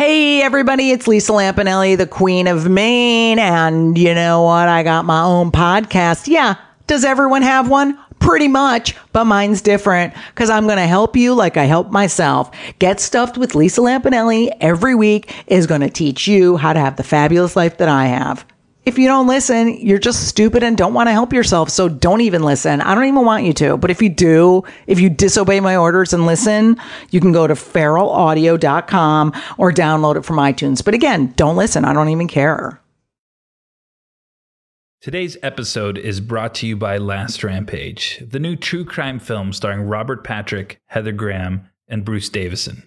Hey, everybody, it's Lisa Lampanelli, the Queen of Maine. And you know what? I got my own podcast. Yeah. Does everyone have one? Pretty much, but mine's different because I'm going to help you like I help myself. Get Stuffed with Lisa Lampanelli every week is going to teach you how to have the fabulous life that I have. If you don't listen, you're just stupid and don't want to help yourself. So don't even listen. I don't even want you to. But if you do, if you disobey my orders and listen, you can go to feralaudio.com or download it from iTunes. But again, don't listen. I don't even care. Today's episode is brought to you by Last Rampage, the new true crime film starring Robert Patrick, Heather Graham, and Bruce Davison.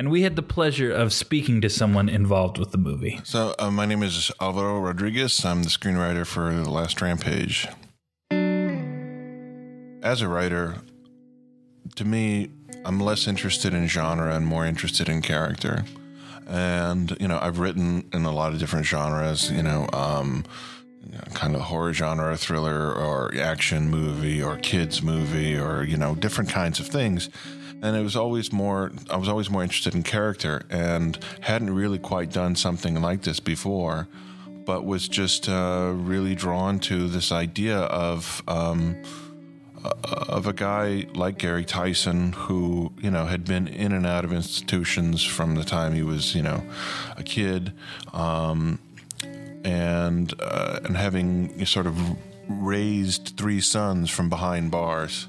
And we had the pleasure of speaking to someone involved with the movie. So my name is Alvaro Rodriguez. I'm the screenwriter for Last Rampage. As a writer, to me, I'm less interested in genre and more interested in character. And, you know, I've written in a lot of different genres, kind of horror genre, thriller, or action movie, or kids movie, or, you know, different kinds of things. And it was always more, I was always more interested in character and hadn't really quite done something like this before, but was just really drawn to this idea of a guy like Gary Tyson who, you know, had been in and out of institutions from the time he was, you know, a kid, and having sort of raised three sons from behind bars,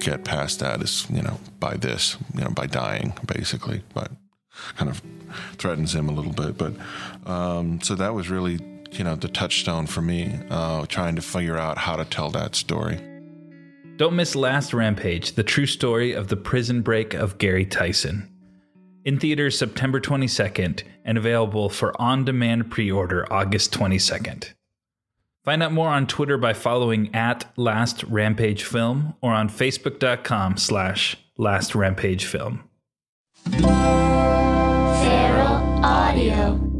get past that is, you know, by this, you know, by dying, basically. But kind of threatens him a little bit. But so that was really, you know, the touchstone for me, trying to figure out how to tell that story. Don't miss Last Rampage, the true story of the prison break of Gary Tyson. In theaters September 22nd and available for on-demand pre-order August 22nd. Find out more on Twitter by following @LastRampageFilm or on Facebook.com/LastRampageFilm. Feral Audio.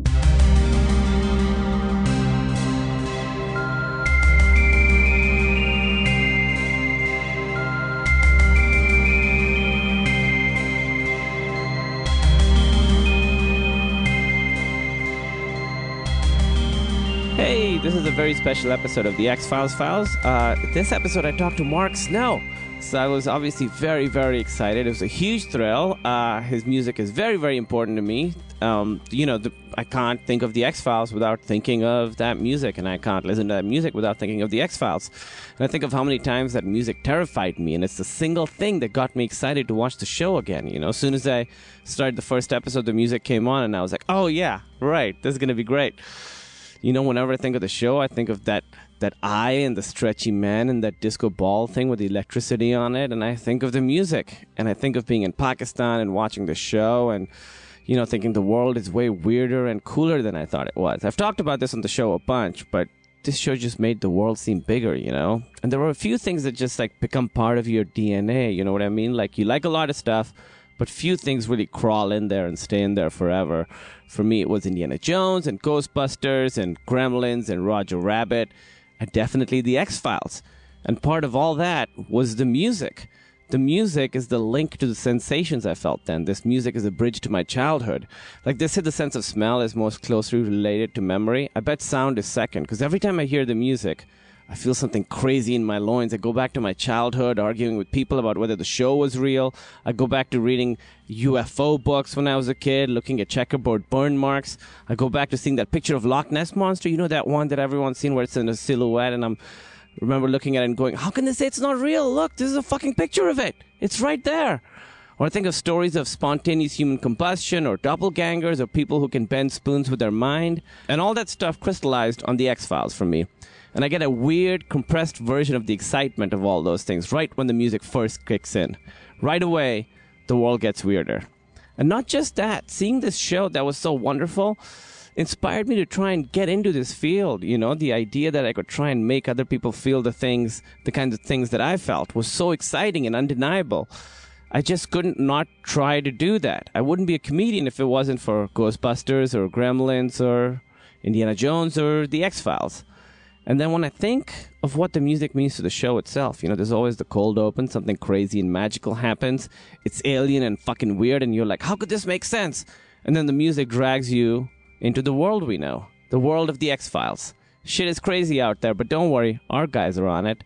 Hey, this is a very special episode of The X-Files Files. This episode I talked to Mark Snow. So I was obviously very, very excited. It was a huge thrill. His music is very, very important to me. You know, I can't think of The X-Files without thinking of that music, and I can't listen to that music without thinking of The X-Files. And I think of how many times that music terrified me, and it's the single thing that got me excited to watch the show again. You know, as soon as I started the first episode, the music came on, and I was like, oh yeah, right, this is going to be great. You know, whenever I think of the show, I think of that eye and the stretchy man and that disco ball thing with the electricity on it. And I think of the music. And I think of being in Pakistan and watching the show and, you know, thinking the world is way weirder and cooler than I thought it was. I've talked about this on the show a bunch, but this show just made the world seem bigger, you know. And there were a few things that just, like, become part of your DNA, you know what I mean? Like, you like a lot of stuff, but few things really crawl in there and stay in there forever. For me, it was Indiana Jones and Ghostbusters and Gremlins and Roger Rabbit and definitely The X-Files. And part of all that was the music. The music is the link to the sensations I felt then. This music is a bridge to my childhood. Like they said, the sense of smell is most closely related to memory. I bet sound is second, because every time I hear the music, I feel something crazy in my loins. I go back to my childhood, arguing with people about whether the show was real. I go back to reading UFO books when I was a kid, looking at checkerboard burn marks. I go back to seeing that picture of Loch Ness Monster. You know, that one that everyone's seen where it's in a silhouette and I'm remember looking at it and going, how can they say it's not real? Look, this is a fucking picture of it. It's right there. Or I think of stories of spontaneous human combustion or doppelgangers or people who can bend spoons with their mind. And all that stuff crystallized on The X-Files for me. And I get a weird, compressed version of the excitement of all those things right when the music first kicks in. Right away, the world gets weirder. And not just that, seeing this show that was so wonderful inspired me to try and get into this field. You know, the idea that I could try and make other people feel the things, the kinds of things that I felt was so exciting and undeniable. I just couldn't not try to do that. I wouldn't be a comedian if it wasn't for Ghostbusters or Gremlins or Indiana Jones or The X-Files. And then when I think of what the music means to the show itself, you know, there's always the cold open, something crazy and magical happens. It's alien and fucking weird, and you're like, how could this make sense? And then the music drags you into the world we know, the world of The X-Files. Shit is crazy out there, but don't worry, our guys are on it.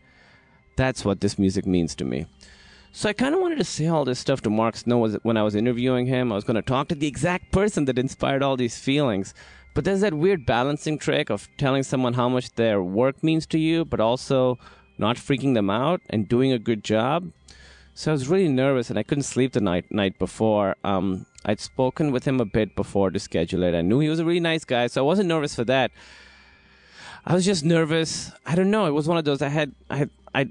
That's what this music means to me. So I kind of wanted to say all this stuff to Mark Snow when I was interviewing him. I was going to talk to the exact person that inspired all these feelings. But there's that weird balancing trick of telling someone how much their work means to you, but also not freaking them out and doing a good job. So I was really nervous, and I couldn't sleep the night before. I'd spoken with him a bit before to schedule it. I knew he was a really nice guy, so I wasn't nervous for that. I was just nervous. I don't know. It was one of those. I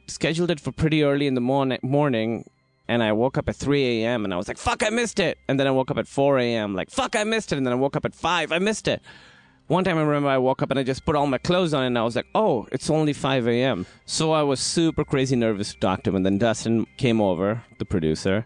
scheduled it for pretty early in the morning, and I woke up at 3 a.m., and I was like, fuck, I missed it. And then I woke up at 4 a.m., like, fuck, I missed it. And then I woke up at 5, I missed it. One time I remember I woke up and I just put all my clothes on, and I was like, oh, it's only 5 a.m. So I was super crazy nervous to talk to him. And then Dustin came over, the producer,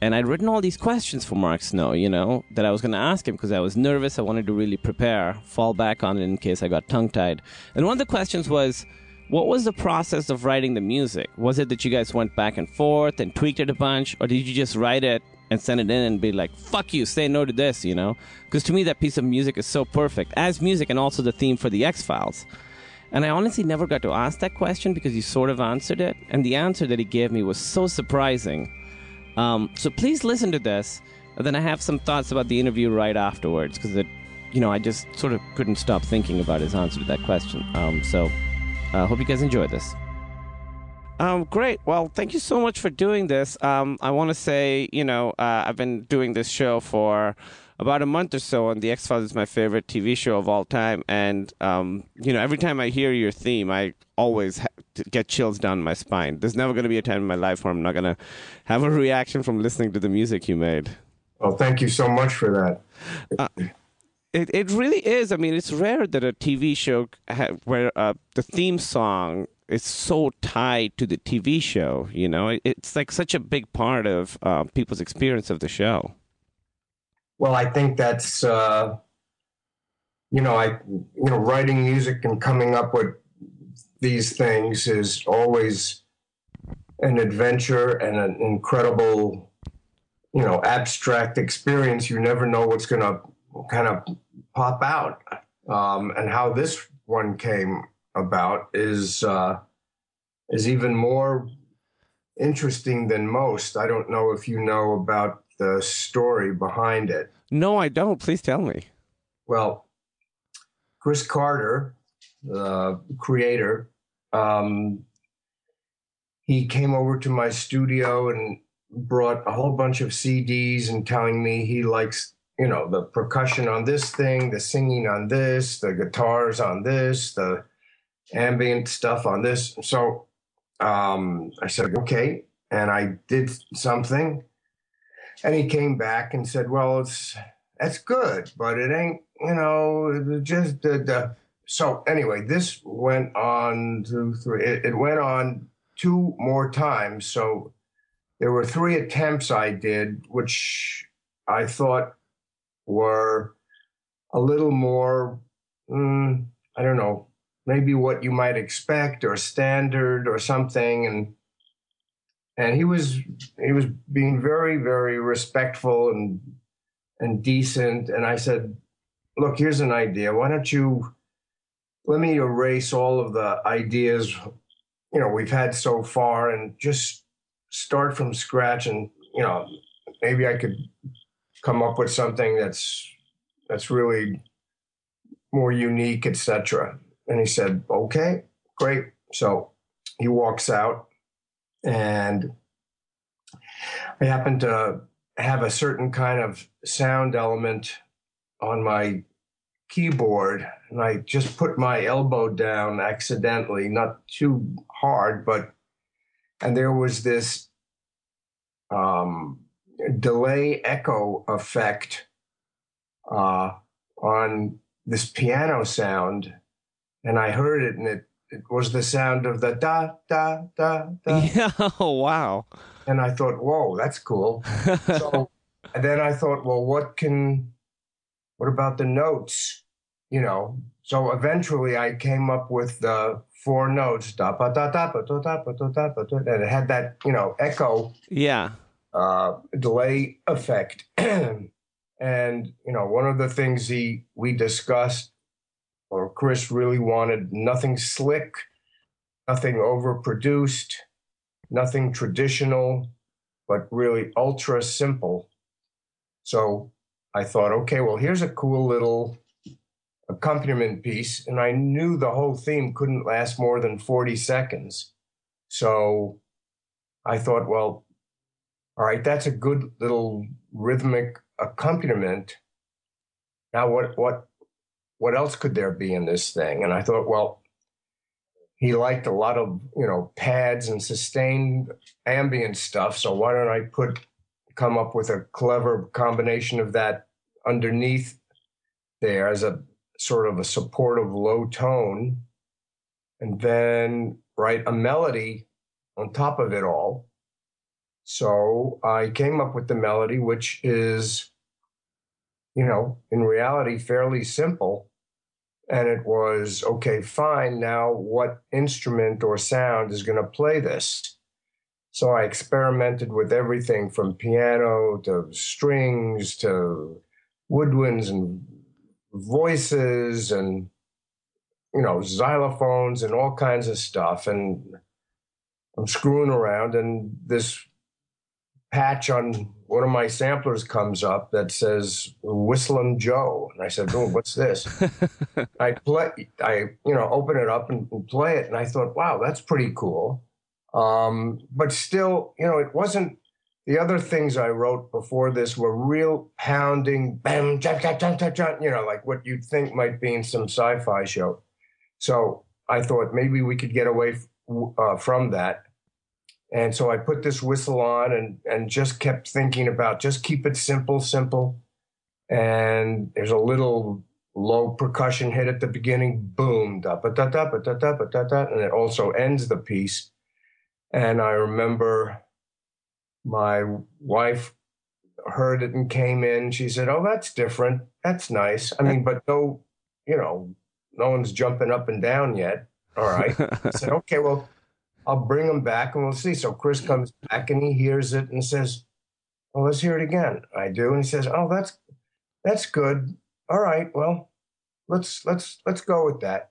and I'd written all these questions for Mark Snow, you know, that I was going to ask him because I was nervous. I wanted to really prepare, fall back on it in case I got tongue-tied. And one of the questions was, what was the process of writing the music? Was it that you guys went back and forth and tweaked it a bunch? Or did you just write it and send it in and be like, fuck you, say no to this, you know? Because to me, that piece of music is so perfect, as music and also the theme for The X-Files. And I honestly never got to ask that question because he sort of answered it. And the answer that he gave me was so surprising. So please listen to this. And then I have some thoughts about the interview right afterwards because, you know, I just sort of couldn't stop thinking about his answer to that question. Hope you guys enjoy this. Great. Well, thank you so much for doing this. I want to say, you know, I've been doing this show for about a month or so, and The X-Files is my favorite TV show of all time. And, you know, every time I hear your theme, I always get chills down my spine. There's never going to be a time in my life where I'm not going to have a reaction from listening to the music you made. Well, thank you so much for that. It really is. I mean, it's rare that a TV show where the theme song is so tied to the TV show, you know? It's like such a big part of people's experience of the show. Well, I think that's, you know, writing music and coming up with these things is always an adventure and an incredible, you know, abstract experience. You never know what's going to kind of pop out, and how this one came about is even more interesting than most. I don't know if you know about the story behind it. No, I don't. Please tell me. Well, Chris Carter, the creator, he came over to my studio and brought a whole bunch of CDs and telling me he likes, you know, the percussion on this thing, the singing on this, the guitars on this, the ambient stuff on this. So I said, okay. And I did something. And he came back and said, well, that's good, but it ain't, you know, it just the. So anyway, this went on 2, 3. It went on 2 more times. So there were 3 attempts I did, which I thought were a little more, I don't know, maybe what you might expect or standard or something. And he was being very, very respectful and decent. And I said, look, here's an idea. Why don't you, let me erase all of the ideas, you know, we've had so far and just start from scratch. And, you know, maybe I could come up with something that's really more unique, etc. And he said, okay, great. So he walks out, and I happen to have a certain kind of sound element on my keyboard, and I just put my elbow down accidentally, not too hard, but, and there was this delay echo effect on this piano sound, and I heard it, and it was the sound of the da, da, da, da. Yeah, oh, wow. And I thought, whoa, that's cool. So, and then I thought, well, what about the notes, you know? So eventually I came up with the four notes, da pa da da pa da da pa da da pa da, and it had that, you know, echo, yeah, delay effect. And, you know, one of the things we discussed, or Chris really wanted, nothing slick, nothing overproduced, nothing traditional, but really ultra simple. So I thought, okay, well, here's a cool little accompaniment piece. And I knew the whole theme couldn't last more than 40 seconds. So I thought, well, all right, that's a good little rhythmic accompaniment. Now, what else could there be in this thing? And I thought, well, he liked a lot of, you know, pads and sustained ambient stuff. So why don't I come up with a clever combination of that underneath there as a sort of a supportive low tone, and then write a melody on top of it all. So I came up with the melody, which is, you know, in reality, fairly simple. And it was, okay, fine, now what instrument or sound is going to play this? So I experimented with everything from piano to strings to woodwinds and voices and, you know, xylophones and all kinds of stuff. And I'm screwing around, and this patch on one of my samplers comes up that says Whistling Joe. And I said, oh, what's this? I open it up and play it. And I thought, wow, that's pretty cool. But still, you know, it wasn't, the other things I wrote before this were real pounding, bam, jump, jump, jump, jump, jump, you know, like what you'd think might be in some sci-fi show. So I thought maybe we could get away from that. And so I put this whistle on and just kept thinking about just keep it simple, simple. And there's a little low percussion hit at the beginning, boom, da ba da da ba da da ba da da, and it also ends the piece. And I remember my wife heard it and came in. She said, "Oh, that's different. That's nice." I mean, but no, you know, no one's jumping up and down yet. All right. I said, "Okay, well, I'll bring him back and we'll see." So Chris comes back and he hears it and says, "Well, let's hear it again." I do. And he says, "Oh, that's good. All right. Well, let's go with that."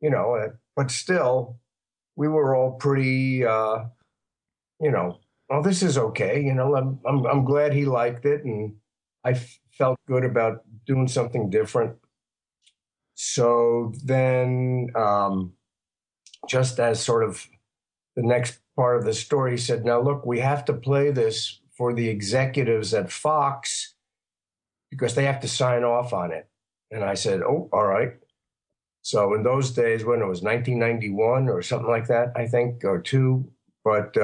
You know, but still we were all pretty, you know, "Oh, this is okay. You know, I'm glad he liked it." And I felt good about doing something different. So then just as sort of, the next part of the story said, "Now, look, we have to play this for the executives at Fox because they have to sign off on it." And I said, "Oh, all right." So in those days, when it was 1991 or something like that, I think, or two, but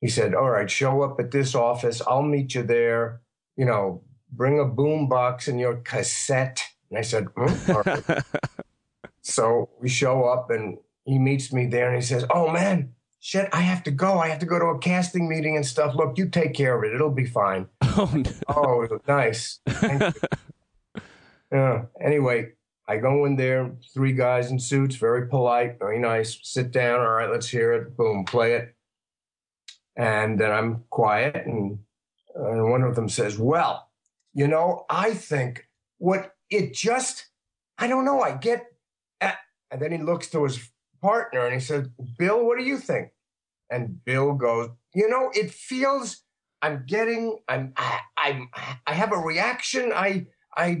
he said, "All right, show up at this office. I'll meet you there. You know, bring a boom box and your cassette." And I said, "All right." So we show up, and he meets me there, and he says, "Oh, man, shit, I have to go. I have to go to a casting meeting and stuff. Look, you take care of it. It'll be fine." Oh, no. Oh, nice. Thank you. Anyway, I go in there, three guys in suits, very polite, very nice. Sit down. "All right, let's hear it." Boom, play it. And then I'm quiet, and one of them says, "Well, you know, I think I don't know, I get." And then he looks to his partner and he said, "Bill, what do you think?" And Bill goes, "You know, it feels I have a reaction.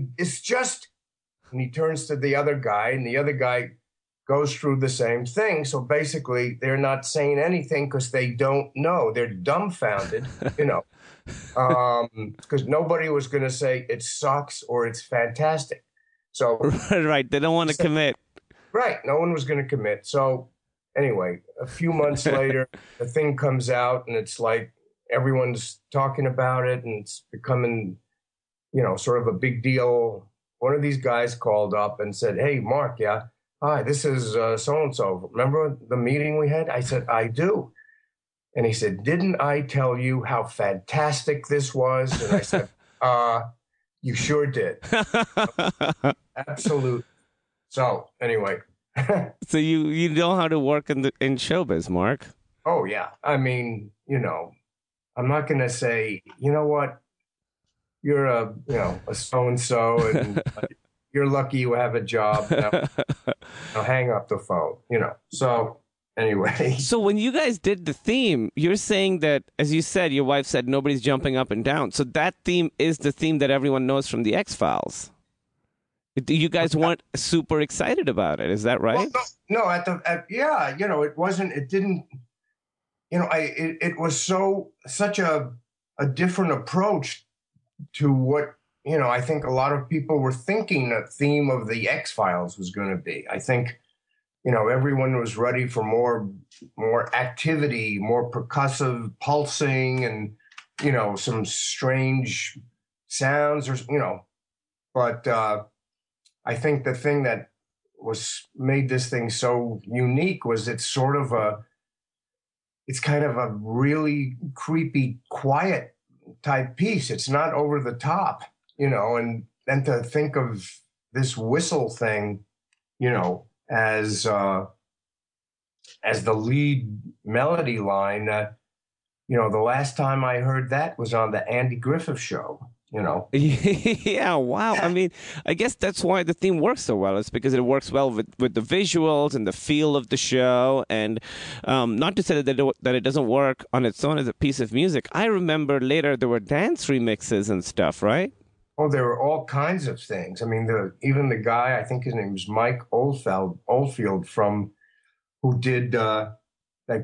It's just." And he turns to the other guy, and the other guy goes through the same thing. So basically, they're not saying anything because they don't know. They're dumbfounded, you know, because nobody was going to say it sucks or it's fantastic. So right, they don't want to commit. Right, no one was going to commit. So anyway, a few months later, the thing comes out, and it's like everyone's talking about it, and it's becoming, you know, sort of a big deal. One of these guys called up and said, "Hey, Mark, yeah." Hi, this is so-and-so. Remember the meeting we had? I said, I do. And he said, didn't I tell you how fantastic this was? And I said, you sure did. Absolutely. So anyway. So you know how to work in showbiz, Mark. Oh, yeah. I mean, you know, I'm not going to say, you know what? You're a, you know, a so-and-so and you're lucky you have a job. Now hang up the phone, you know. So anyway. So when you guys did the theme, you're saying that, as you said, your wife said nobody's jumping up and down. So that theme is the theme that everyone knows from The X-Files. You guys weren't super excited about it. Is that right? Well, no, yeah, you know, it wasn't, it didn't, you know, it was such a different approach to what, you know, I think a lot of people were thinking the theme of The X-Files was going to be. I think, you know, everyone was ready for more activity, more percussive pulsing and, you know, some strange sounds or, you know. But I think the thing that made this thing so unique was it's sort of it's kind of a really creepy, quiet type piece. It's not over the top. You know, and then to think of this whistle thing, you know, as the lead melody line, you know, the last time I heard that was on the Andy Griffith Show, you know. Yeah, wow. I mean, I guess that's why the theme works so well. It's because it works well with the visuals and the feel of the show. And not to say that it doesn't work on its own as a piece of music. I remember later there were dance remixes and stuff, right? Oh, there were all kinds of things. I mean, even the guy, I think his name was Mike Oldfield who did that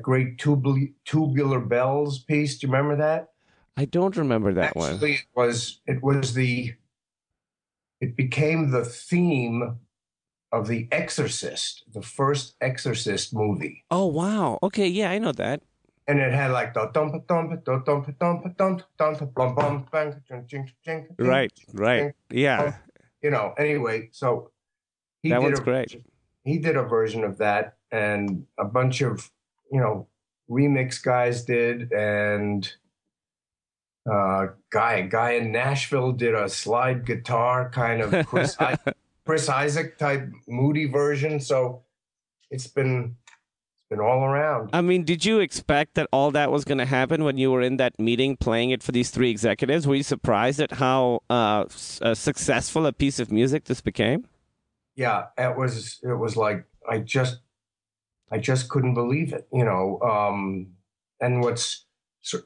great Tubular Bells piece. Do you remember that? I don't remember that one. Actually, it became the theme of The Exorcist, the first Exorcist movie. Oh, wow. Okay, yeah, I know that. And it had like the right, yeah. You know, anyway, so that one's great. He did a version of that, and a bunch of, you know, remix guys did, and a guy in Nashville did a slide guitar kind of Chris Isaac type moody version. So it's been. And all around. I mean, did you expect that all that was going to happen when you were in that meeting playing it for these three executives? Were you surprised at how successful a piece of music this became? Yeah, it was like I just couldn't believe it, you know. And what's,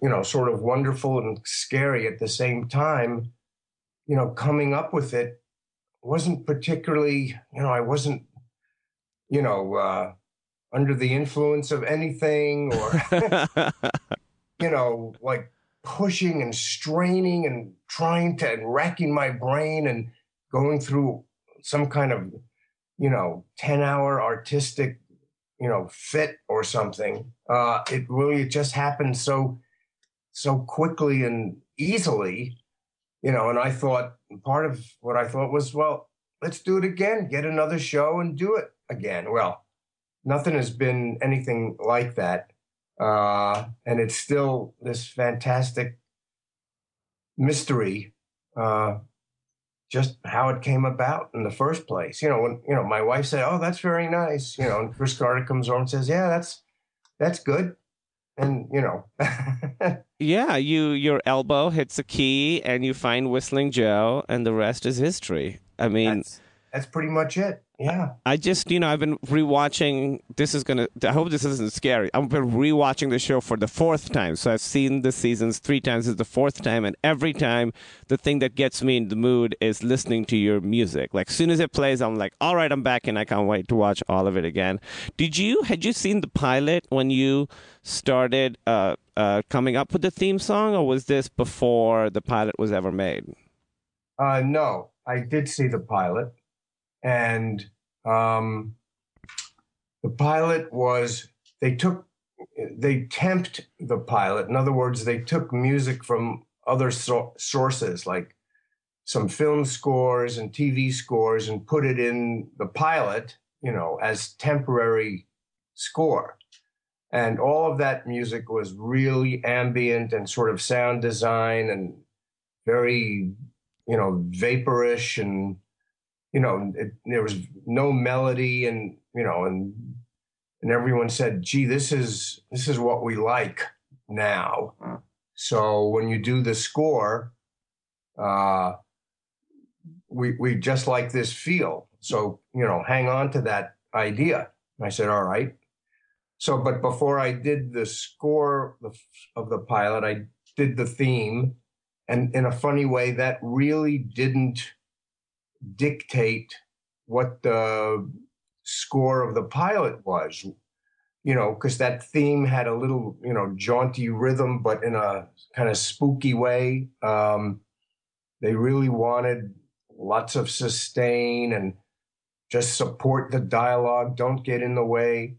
you know, sort of wonderful and scary at the same time, you know, coming up with it wasn't particularly, you know, I wasn't, you know, under the influence of anything or, you know, like pushing and straining and racking my brain and going through some kind of, you know, 10-hour artistic, you know, fit or something. It really just happened so quickly and easily, you know, and I thought part of what I thought was, well, let's do it again, get another show and do it again. Well, nothing has been anything like that. And it's still this fantastic mystery, just how it came about in the first place. You know, when, you know, my wife said, oh, that's very nice. You know, and Chris Carter comes over and says, yeah, that's good. And, you know. Yeah, your elbow hits a key and you find Whistling Joe and the rest is history. I mean. That's pretty much it. Yeah. I just, you know, I've been rewatching. This is going to, I hope this isn't scary. I've been rewatching the show for the fourth time. So I've seen the seasons three times. It's the fourth time. And every time, the thing that gets me in the mood is listening to your music. Like, as soon as it plays, I'm like, all right, I'm back. And I can't wait to watch all of it again. Had you seen the pilot when you started coming up with the theme song? Or was this before the pilot was ever made? No, I did see the pilot. And the pilot was, they temped the pilot. In other words, they took music from other sources, like some film scores and TV scores, and put it in the pilot, you know, as temporary score. And all of that music was really ambient and sort of sound design and very, you know, vaporish, and you know, there was no melody, and you know, and everyone said, "Gee, this is what we like now." Mm. So when you do the score, we just like this feel. So you know, hang on to that idea. And I said, "All right." So, but before I did the score of the pilot, I did the theme, and in a funny way, that really didn't dictate what the score of the pilot was, you know, because that theme had a little, you know, jaunty rhythm, but in a kind of spooky way. They really wanted lots of sustain and just support the dialogue. Don't get in the way,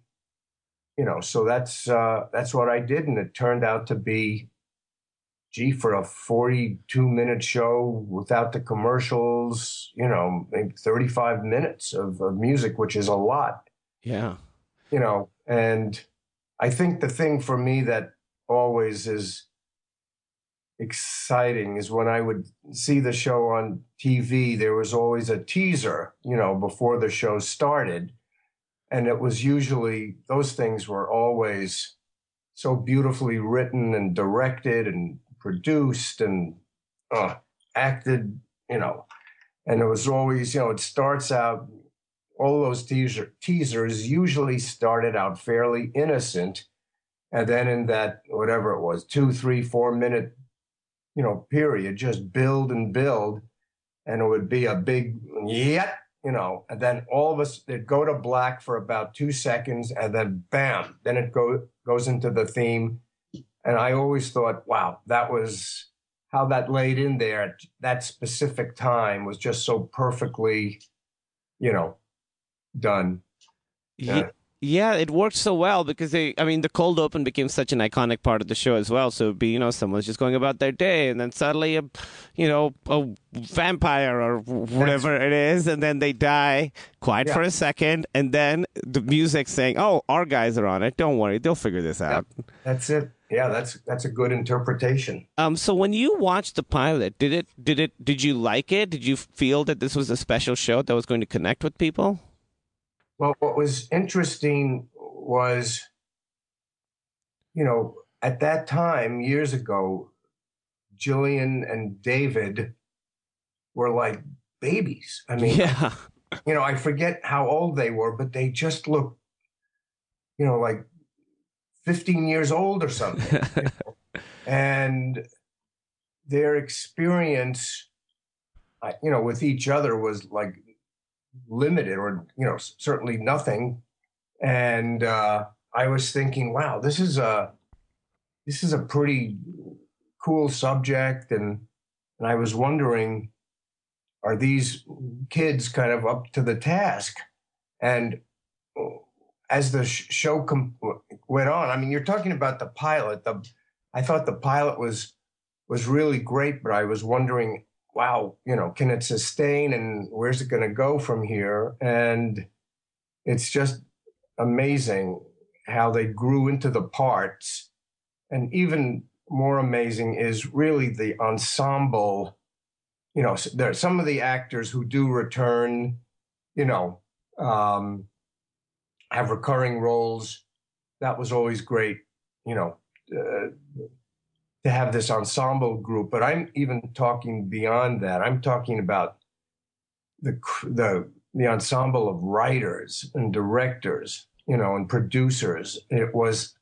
you know. So that's what I did, and it turned out to be, gee, for a 42-minute show without the commercials, you know, maybe 35 minutes of music, which is a lot. Yeah. You know, and I think the thing for me that always is exciting is when I would see the show on TV, there was always a teaser, you know, before the show started. And it was usually, those things were always so beautifully written and directed and produced and acted, you know, and it was always, you know, it starts out, all those teasers usually started out fairly innocent. And then in that, whatever it was, 2, 3, 4 minute, you know, period, just build and build. And it would be a big, yeah, you know, and then all of us, they'd go to black for about 2 seconds and then bam, then it goes into the theme. And I always thought, wow, that was how that laid in there at that specific time was just so perfectly, you know, done. Yeah, it worked so well because the cold open became such an iconic part of the show as well. So it'd be, you know, someone's just going about their day and then suddenly, you know, a vampire or whatever it is. And then they die quiet for a second. And then the music saying, oh, our guys are on it. Don't worry. They'll figure this out. That's it. Yeah, that's a good interpretation. So when you watched the pilot, did you like it? Did you feel that this was a special show that was going to connect with people? Well, what was interesting was, you know, at that time, years ago, Gillian and David were like babies. I mean, yeah. You know, I forget how old they were, but they just looked, you know, like 15 years old or something. You know? And their experience, you know, with each other was like limited or, you know, certainly nothing. And I was thinking, wow, this is a pretty cool subject. And I was wondering, are these kids kind of up to the task? And as the show went on, I mean, you're talking about the pilot. I thought the pilot was really great, but I was wondering, wow, you know, can it sustain and where's it going to go from here? And it's just amazing how they grew into the parts. And even more amazing is really the ensemble. You know, there are some of the actors who do return, you know, have recurring roles. That was always great, you know, to have this ensemble group. But I'm even talking beyond that. I'm talking about the the ensemble of writers and directors, you know, and producers. It was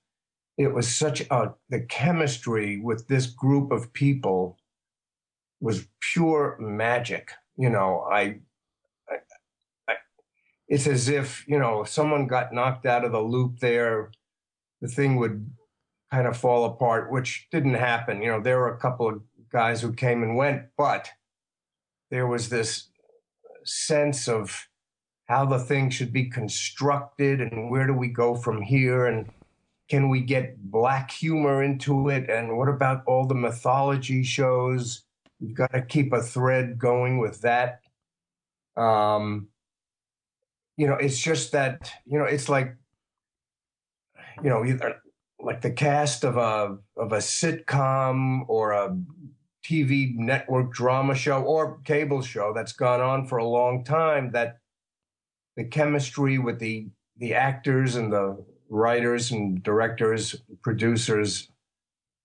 such a, the chemistry with this group of people was pure magic. You know, it's as if, you know, if someone got knocked out of the loop there, the thing would kind of fall apart, which didn't happen. You know, there were a couple of guys who came and went, but there was this sense of how the thing should be constructed and where do we go from here and can we get black humor into it? And what about all the mythology shows? You've got to keep a thread going with that. You know, it's just that, you know, it's like, you know, either like the cast of a sitcom or a TV network drama show or cable show that's gone on for a long time, that the chemistry with the actors and the writers and directors, producers,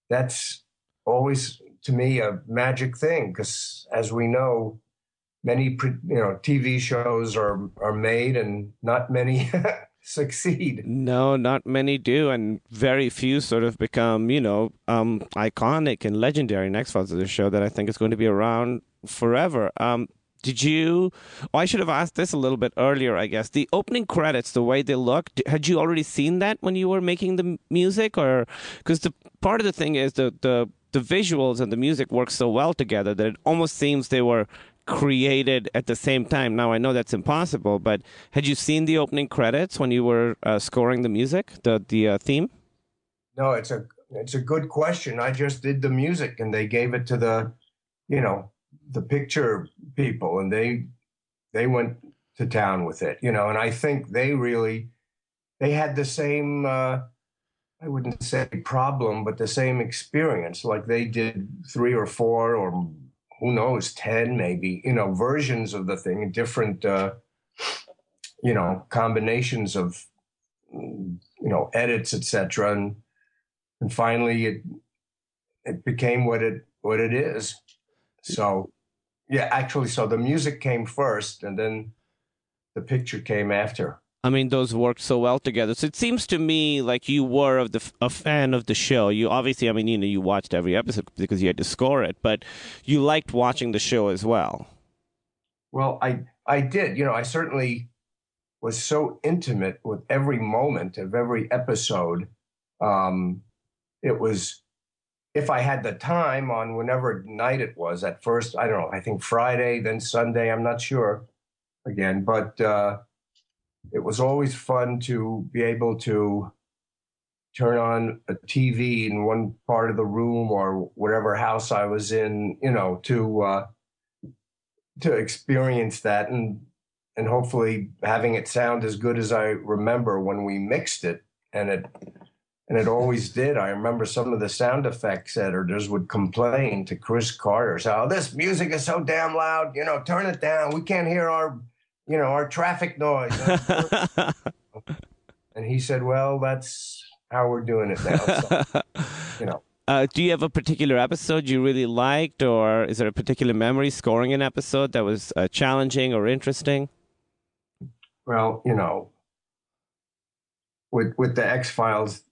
that's always, to me, a magic thing. Because as we know, many, you know, TV shows are made and not many succeed. No, not many do. And very few sort of become, you know, iconic and legendary. Next Files is a show that I think is going to be around forever. Did you, oh, I should have asked this a little bit earlier, I guess. The opening credits, the way they looked, had you already seen that when you were making the music? Or, because the part of the thing is the visuals and the music work so well together that it almost seems they were created at the same time. Now, I know that's impossible, but had you seen the opening credits when you were scoring the music, the theme? No, it's a good question. I just did the music and they gave it to the, you know, the picture people, and they went to town with it, you know, and I think they had the same, I wouldn't say problem, but the same experience. Like they did 3 or 4 or who knows, 10 maybe, you know, versions of the thing, different, you know, combinations of, you know, edits, etc. And finally it became what it is. So, yeah, actually, so the music came first and then the picture came after. I mean, those worked so well together. So it seems to me like you were a fan of the show. You obviously, I mean, you know, you watched every episode because you had to score it, but you liked watching the show as well. Well, I did. You know, I certainly was so intimate with every moment of every episode. It was, if I had the time on whenever night it was, at first, I don't know, I think Friday, then Sunday, I'm not sure again, but... it was always fun to be able to turn on a TV in one part of the room or whatever house I was in, you know, to experience that and hopefully having it sound as good as I remember when we mixed it. And it always did. I remember some of the sound effects editors would complain to Chris Carter, say, "Oh, this music is so damn loud, you know, turn it down. We can't hear our traffic noise." And he said, "Well, that's how we're doing it now." So, you know. Do you have a particular episode you really liked, or is there a particular memory scoring an episode that was challenging or interesting? Well, you know, with the X-Files,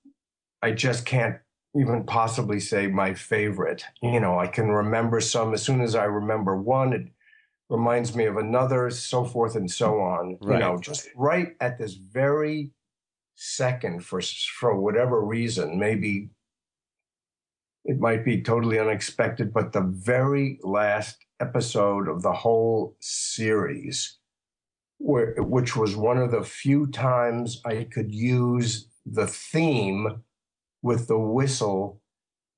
I just can't even possibly say my favorite. You know, I can remember some. As soon as I remember one, it reminds me of another, so forth and so on, right. You know, just right at this very second for whatever reason, maybe it might be totally unexpected, but the very last episode of the whole series, which was one of the few times I could use the theme with the whistle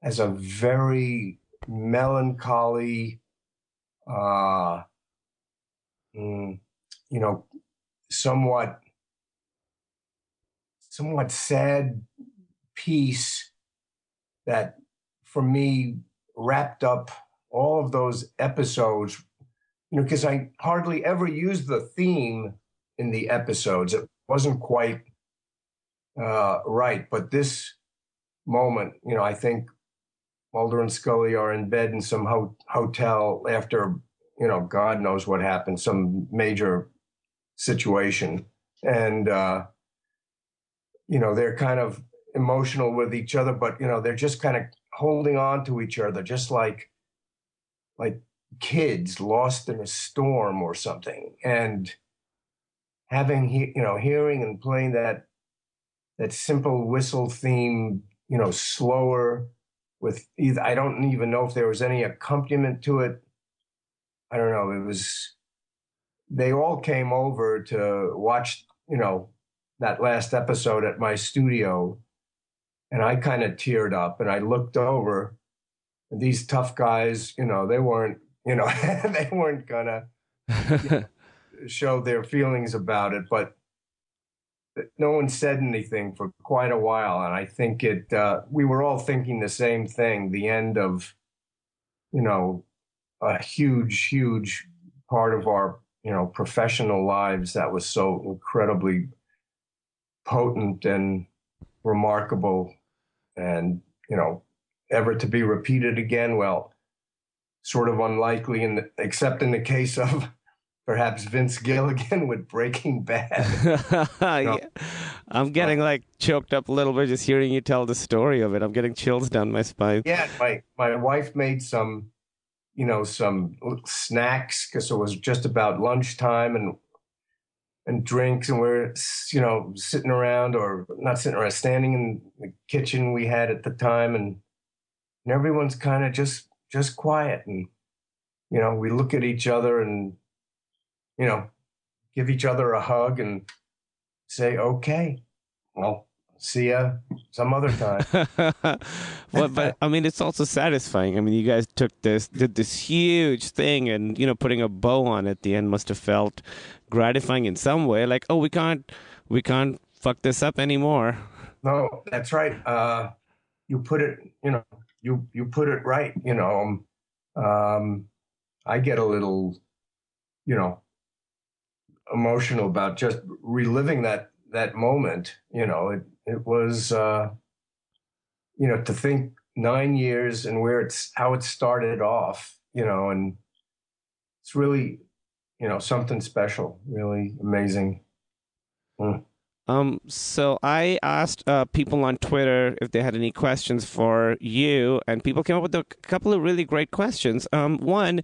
as a very melancholy, you know, somewhat sad piece that for me wrapped up all of those episodes, you know, because I hardly ever used the theme in the episodes. It wasn't quite right. But this moment, you know, I think Mulder and Scully are in bed in some hotel after, you know, God knows what happened, some major situation. And, you know, they're kind of emotional with each other, but, you know, they're just kind of holding on to each other, just like kids lost in a storm or something. And having, you know, hearing and playing that simple whistle theme, you know, slower with either, I don't even know if there was any accompaniment to it. I don't know. It was, they all came over to watch, you know, that last episode at my studio, and I kind of teared up and I looked over, and these tough guys, you know, they weren't, you know, they weren't gonna show their feelings about it, but no one said anything for quite a while. And I think it, we were all thinking the same thing, the end of, you know, a huge, huge part of our, you know, professional lives that was so incredibly potent and remarkable and, you know, ever to be repeated again. Well, sort of unlikely, except in the case of perhaps Vince Gilligan with Breaking Bad. No. Yeah. I'm getting like choked up a little bit just hearing you tell the story of it. I'm getting chills down my spine. Yeah, my wife made some, you know, some snacks because it was just about lunchtime, and drinks, and we're, you know, sitting around, or not sitting around, standing in the kitchen we had at the time, and everyone's kind of just quiet, and, you know, we look at each other and, you know, give each other a hug and say, okay, well, see ya some other time. Well, but I mean, it's also satisfying. I mean, you guys did this huge thing, and, you know, putting a bow on it at the end must have felt gratifying in some way. Like, oh, we can't fuck this up anymore. No, that's right. You put it, you know, you put it right. You know, I get a little, you know, emotional about just reliving that moment. You know, it was, you know, to think 9 years and where it's, how it started off, you know, and it's really, you know, something special, really amazing. Mm. So I asked people on Twitter if they had any questions for you, and people came up with a couple of really great questions. One,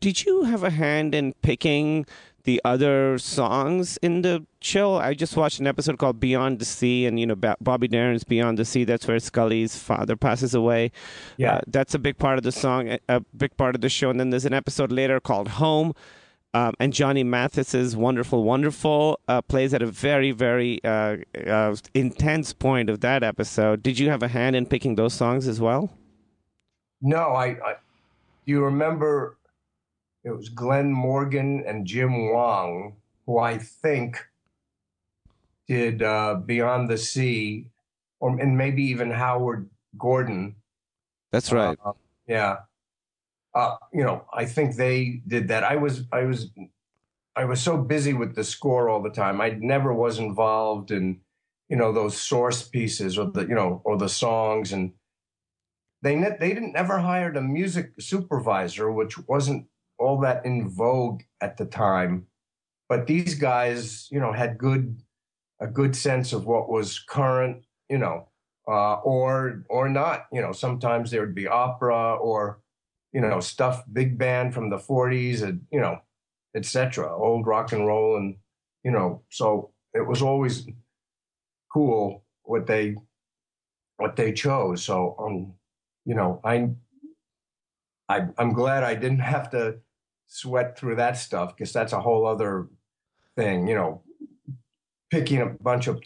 did you have a hand in picking the other songs in the show? I just watched an episode called Beyond the Sea, and, you know, Bobby Darin's Beyond the Sea, that's where Scully's father passes away. Yeah. That's a big part of the song, a big part of the show. And then there's an episode later called Home. And Johnny Mathis's Wonderful, Wonderful plays at a very, very intense point of that episode. Did you have a hand in picking those songs as well? No, I you remember it was Glenn Morgan and Jim Wong, who I think did Beyond the Sea, and maybe even Howard Gordon. That's right. Yeah. You know, I think they did that. I was so busy with the score all the time. I never was involved in, you know, those source pieces or the songs. And they didn't ever hired a music supervisor, which wasn't all that in vogue at the time. But these guys, you know, had a good sense of what was current, you know, or not. You know, sometimes there would be opera or, you know, stuff, big band from the 40s, and, you know, et cetera, old rock and roll. And, you know, so it was always cool what they chose. So, you know, I'm glad I didn't have to sweat through that stuff, because that's a whole other thing, you know, picking a bunch of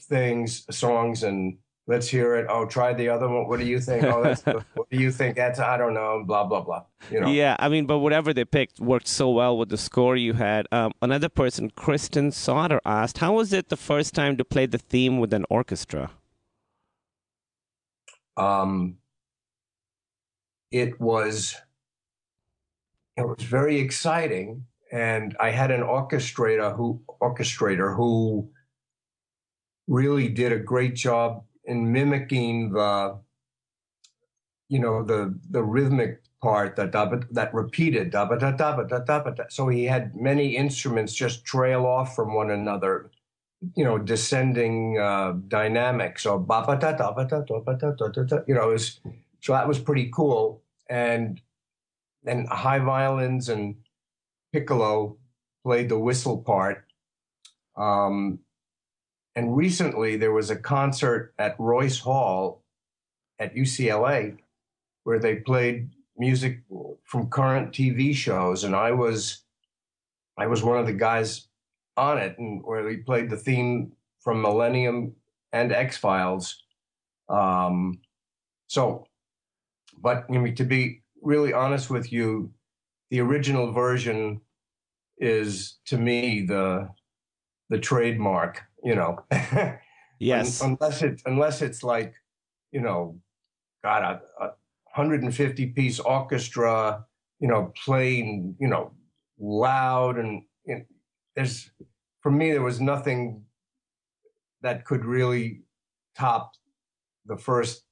songs and, let's hear it. Oh, try the other one. What do you think? Oh, that's what do you think? That's, I don't know, blah, blah, blah. You know? Yeah, I mean, but whatever they picked worked so well with the score you had. Another person, Kristen Sauter, asked, how was it the first time to play the theme with an orchestra? It was very exciting. And I had an orchestrator who really did a great job in mimicking the, you know, the rhythmic part, that repeated da ba da da ba da da ba da. So he had many instruments just trail off from one another, you know, descending dynamics. So ba ba da da ba da da ba da da da. You know, it was, so that was pretty cool. And high violins and piccolo played the whistle part. And recently there was a concert at Royce Hall at UCLA where they played music from current TV shows, and I was one of the guys on it, and where we played the theme from Millennium and X-Files. But I mean, to be really honest with you, the original version is to me the trademark, you know. Yes. Unless it's like, you know, God, a 150-piece orchestra, you know, playing, you know, loud, and you know, there's, for me, there was nothing that could really top the first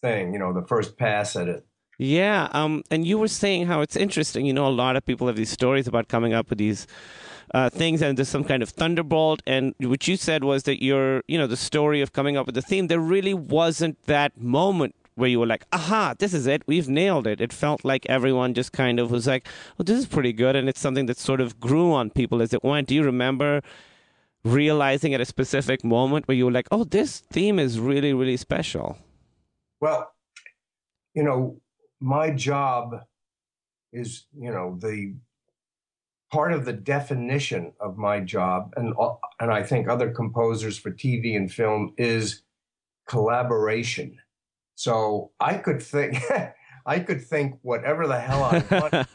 thing, you know, the first pass at it. Yeah, and you were saying how it's interesting, you know, a lot of people have these stories about coming up with these things, and there's some kind of thunderbolt, and what you said was that your, you know, the story of coming up with the theme, there really wasn't that moment where you were like, aha, this is it, we've nailed it. It felt like everyone just kind of was like, well, this is pretty good, and it's something that sort of grew on people as it went. Do you remember realizing at a specific moment where you were like, oh, this theme is really, really special? Well, you know, my job is, you know, the part of the definition of my job, and I think other composers for TV and film, is collaboration. So I could think, whatever the hell I want,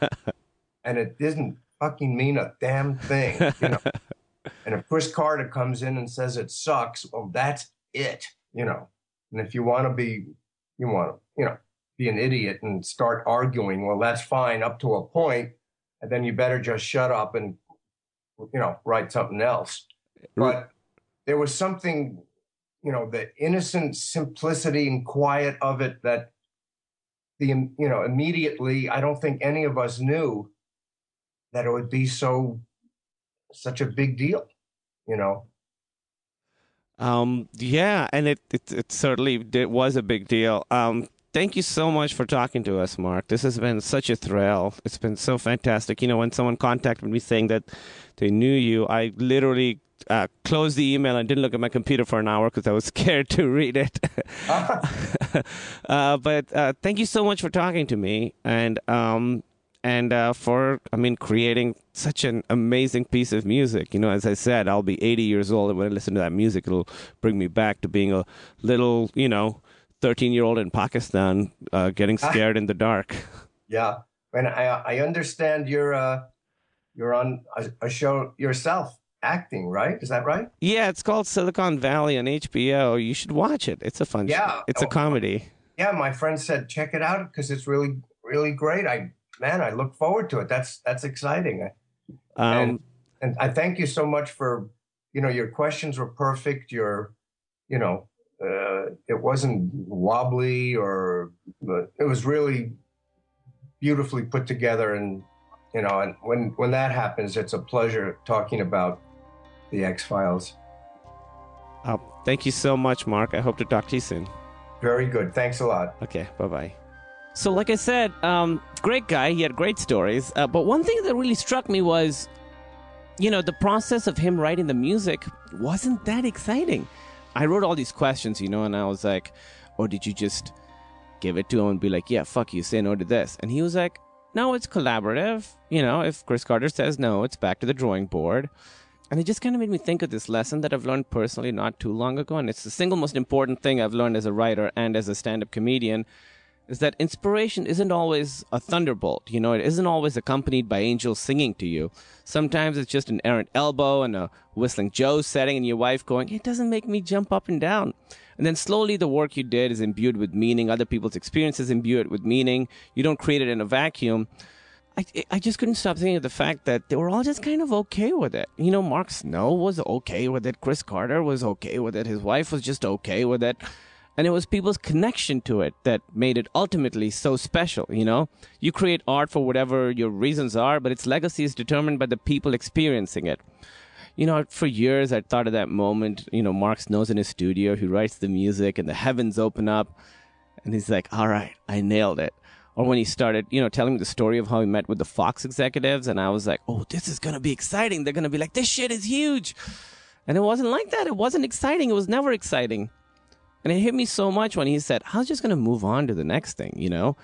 and it doesn't fucking mean a damn thing, you know. And if Chris Carter comes in and says it sucks, well, that's it, you know. And if you want to be, be an idiot and start arguing, well, that's fine up to a point, and then you better just shut up and, you know, write something else. But there was something, you know, the innocent simplicity and quiet of it that, immediately, I don't think any of us knew that it would be such a big deal, you know? Yeah. And it certainly was a big deal. Thank you so much for talking to us, Mark. This has been such a thrill. It's been so fantastic. You know, when someone contacted me saying that they knew you, I literally closed the email and didn't look at my computer for an hour because I was scared to read it. But thank you so much for talking to me, and for, I mean, creating such an amazing piece of music. You know, as I said, I'll be 80 years old, and when I listen to that music, it'll bring me back to being a little, you know, 13-year-old in Pakistan, getting scared in the dark. Yeah, and I understand you're on a show yourself. Acting, right? Is that right? Yeah, it's called Silicon Valley on HBO. You should watch it. It's a fun show. It's a comedy. Yeah, my friend said check it out because it's really, really great. I look forward to it. That's exciting. And I thank you so much for, you know, your questions were perfect. It wasn't wobbly, or it was really beautifully put together. And, you know, and when that happens, it's a pleasure talking about The X-Files. Thank you so much, Mark. I hope to talk to you soon. Very good. Thanks a lot. Okay. Bye-bye. So like I said, great guy. He had great stories. But one thing that really struck me was, you know, the process of him writing the music wasn't that exciting. I wrote all these questions, you know, and I was like, oh, did you just give it to him and be like, yeah, fuck you, say no to this? And he was like, no, it's collaborative. You know, if Chris Carter says no, it's back to the drawing board. And it just kind of made me think of this lesson that I've learned personally not too long ago, and it's the single most important thing I've learned as a writer and as a stand-up comedian, is that inspiration isn't always a thunderbolt. You know, it isn't always accompanied by angels singing to you. Sometimes it's just an errant elbow and a Whistling Joe setting and your wife going, it doesn't make me jump up and down. And then slowly the work you did is imbued with meaning. Other people's experiences imbue it with meaning. You don't create it in a vacuum. I just couldn't stop thinking of the fact that they were all just kind of okay with it. You know, Mark Snow was okay with it. Chris Carter was okay with it. His wife was just okay with it. And it was people's connection to it that made it ultimately so special, you know? You create art for whatever your reasons are, but its legacy is determined by the people experiencing it. You know, for years I thought of that moment, you know, Mark Snow's in his studio, he writes the music, and the heavens open up, and he's like, all right, I nailed it. Or when he started, you know, telling me the story of how he met with the Fox executives, and I was like, oh, this is going to be exciting. They're going to be like, this shit is huge. And it wasn't like that. It wasn't exciting. It was never exciting. And it hit me so much when he said, I was just going to move on to the next thing, you know?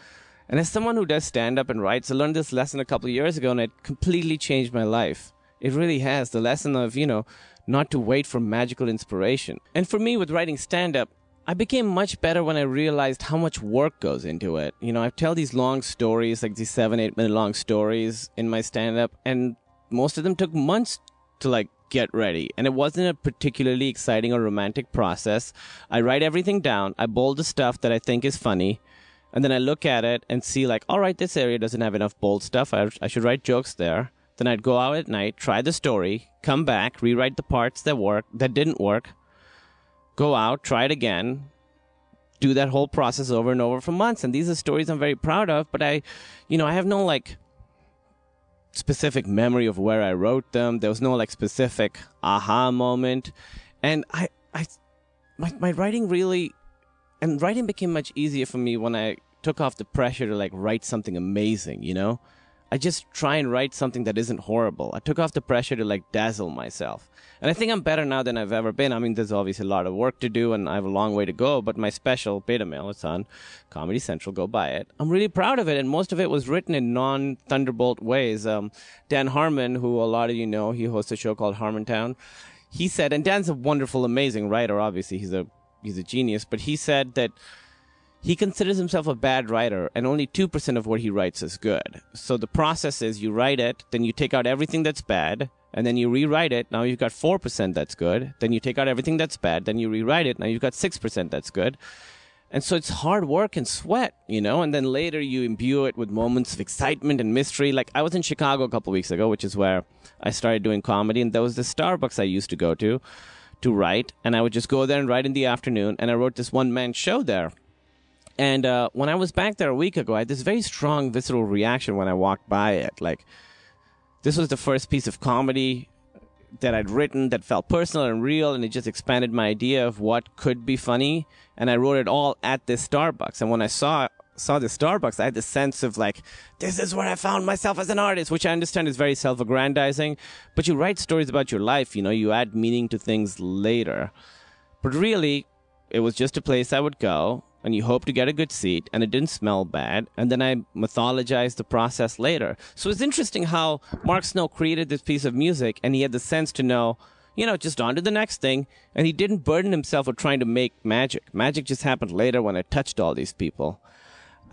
And as someone who does stand-up and writes, I learned this lesson a couple of years ago, and it completely changed my life. It really has. The lesson of, you know, not to wait for magical inspiration. And for me, with writing stand-up, I became much better when I realized how much work goes into it. You know, I tell these long stories, like these 7-8 minute long stories in my stand-up, and most of them took months to, like, get ready. And it wasn't a particularly exciting or romantic process. I write everything down. I bold the stuff that I think is funny. And then I look at it and see, like, all right, this area doesn't have enough bold stuff. I should write jokes there. Then I'd go out at night, try the story, come back, rewrite the parts that didn't work, go out, try it again, do that whole process over and over for months. And these are stories I'm very proud of, but I have no, like, specific memory of where I wrote them. There was no, like, specific aha moment. And my writing really, and writing became much easier for me when I took off the pressure to, like, write something amazing, you know? I just try and write something that isn't horrible. I took off the pressure to, like, dazzle myself. And I think I'm better now than I've ever been. I mean, there's obviously a lot of work to do, and I have a long way to go, but my special, Beta Male, it's on Comedy Central. Go buy it. I'm really proud of it, and most of it was written in non-Thunderbolt ways. Dan Harmon, who a lot of you know, he hosts a show called Harmontown. He said, and Dan's a wonderful, amazing writer, obviously. He's a genius, but he said that he considers himself a bad writer, and only 2% of what he writes is good. So the process is you write it, then you take out everything that's bad, and then you rewrite it. Now you've got 4% that's good. Then you take out everything that's bad, then you rewrite it. Now you've got 6% that's good. And so it's hard work and sweat, you know, and then later you imbue it with moments of excitement and mystery. Like, I was in Chicago a couple weeks ago, which is where I started doing comedy, and there was the Starbucks I used to go to write, and I would just go there and write in the afternoon, and I wrote this one-man show there. And when I was back there a week ago, I had this very strong visceral reaction when I walked by it. Like, this was the first piece of comedy that I'd written that felt personal and real, and it just expanded my idea of what could be funny. And I wrote it all at this Starbucks. And when I saw this Starbucks, I had this sense of, like, this is where I found myself as an artist, which I understand is very self-aggrandizing. But you write stories about your life, you know, you add meaning to things later. But really, it was just a place I would go, and you hope to get a good seat, and it didn't smell bad, and then I mythologized the process later. So it's interesting how Mark Snow created this piece of music, and he had the sense to know, you know, just on to the next thing, and he didn't burden himself with trying to make magic. Magic just happened later when I touched all these people.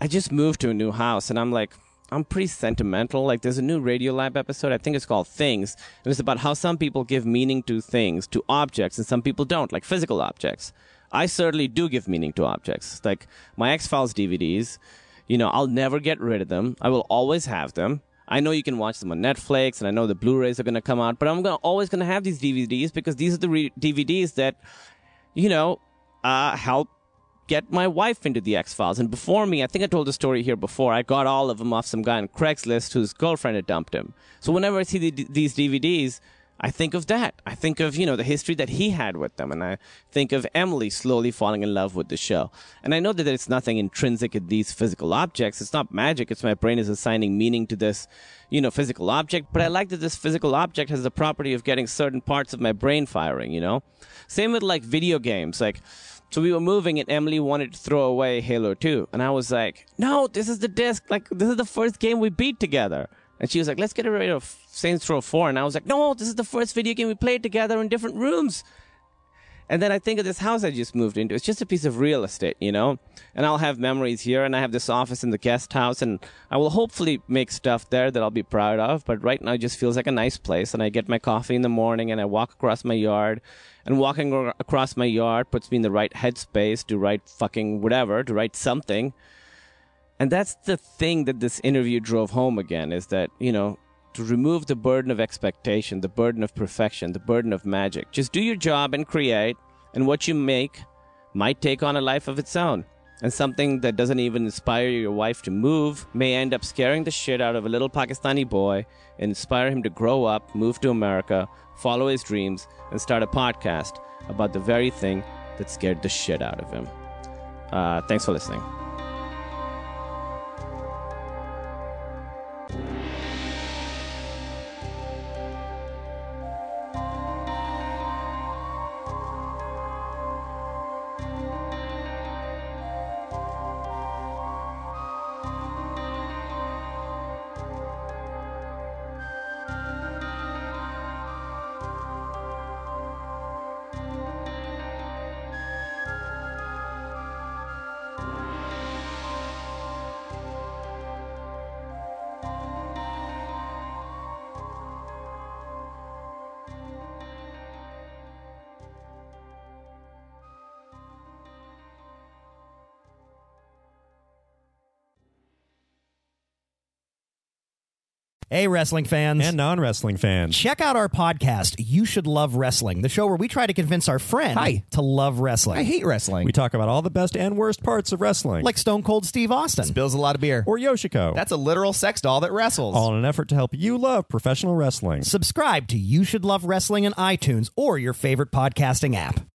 I just moved to a new house, and I'm like, I'm pretty sentimental. Like, there's a new Radiolab episode, I think it's called Things, and it's about how some people give meaning to things, to objects, and some people don't, like physical objects. I certainly do give meaning to objects. Like, my X-Files DVDs, you know, I'll never get rid of them. I will always have them. I know you can watch them on Netflix, and I know the Blu-rays are going to come out, but I'm always going to have these DVDs because these are the DVDs that, you know, help get my wife into the X-Files. And before me, I think I told the story here before, I got all of them off some guy on Craigslist whose girlfriend had dumped him. So whenever I see these DVDs, I think of that. I think of, you know, the history that he had with them. And I think of Emily slowly falling in love with the show. And I know that it's nothing intrinsic in these physical objects. It's not magic. It's my brain is assigning meaning to this, you know, physical object. But I like that this physical object has the property of getting certain parts of my brain firing, you know. Same with, like, video games. Like, so we were moving and Emily wanted to throw away Halo 2. And I was like, no, this is the disc. Like, this is the first game we beat together. And she was like, let's get rid of Saints Row 4. And I was like, no, this is the first video game we played together in different rooms. And then I think of this house I just moved into. It's just a piece of real estate, you know? And I'll have memories here, and I have this office in the guest house, and I will hopefully make stuff there that I'll be proud of. But right now it just feels like a nice place, and I get my coffee in the morning, and I walk across my yard. And walking across my yard puts me in the right headspace to write fucking whatever, to write something. And that's the thing that this interview drove home again, is that, you know, to remove the burden of expectation, the burden of perfection, the burden of magic. Just do your job and create, and what you make might take on a life of its own. And something that doesn't even inspire your wife to move may end up scaring the shit out of a little Pakistani boy and inspire him to grow up, move to America, follow his dreams, and start a podcast about the very thing that scared the shit out of him. Thanks for listening. Hey, wrestling fans. And non-wrestling fans. Check out our podcast, You Should Love Wrestling, the show where we try to convince our friend to love wrestling. I hate wrestling. We talk about all the best and worst parts of wrestling. Like Stone Cold Steve Austin. Spills a lot of beer. Or Yoshiko. That's a literal sex doll that wrestles. All in an effort to help you love professional wrestling. Subscribe to You Should Love Wrestling on iTunes or your favorite podcasting app.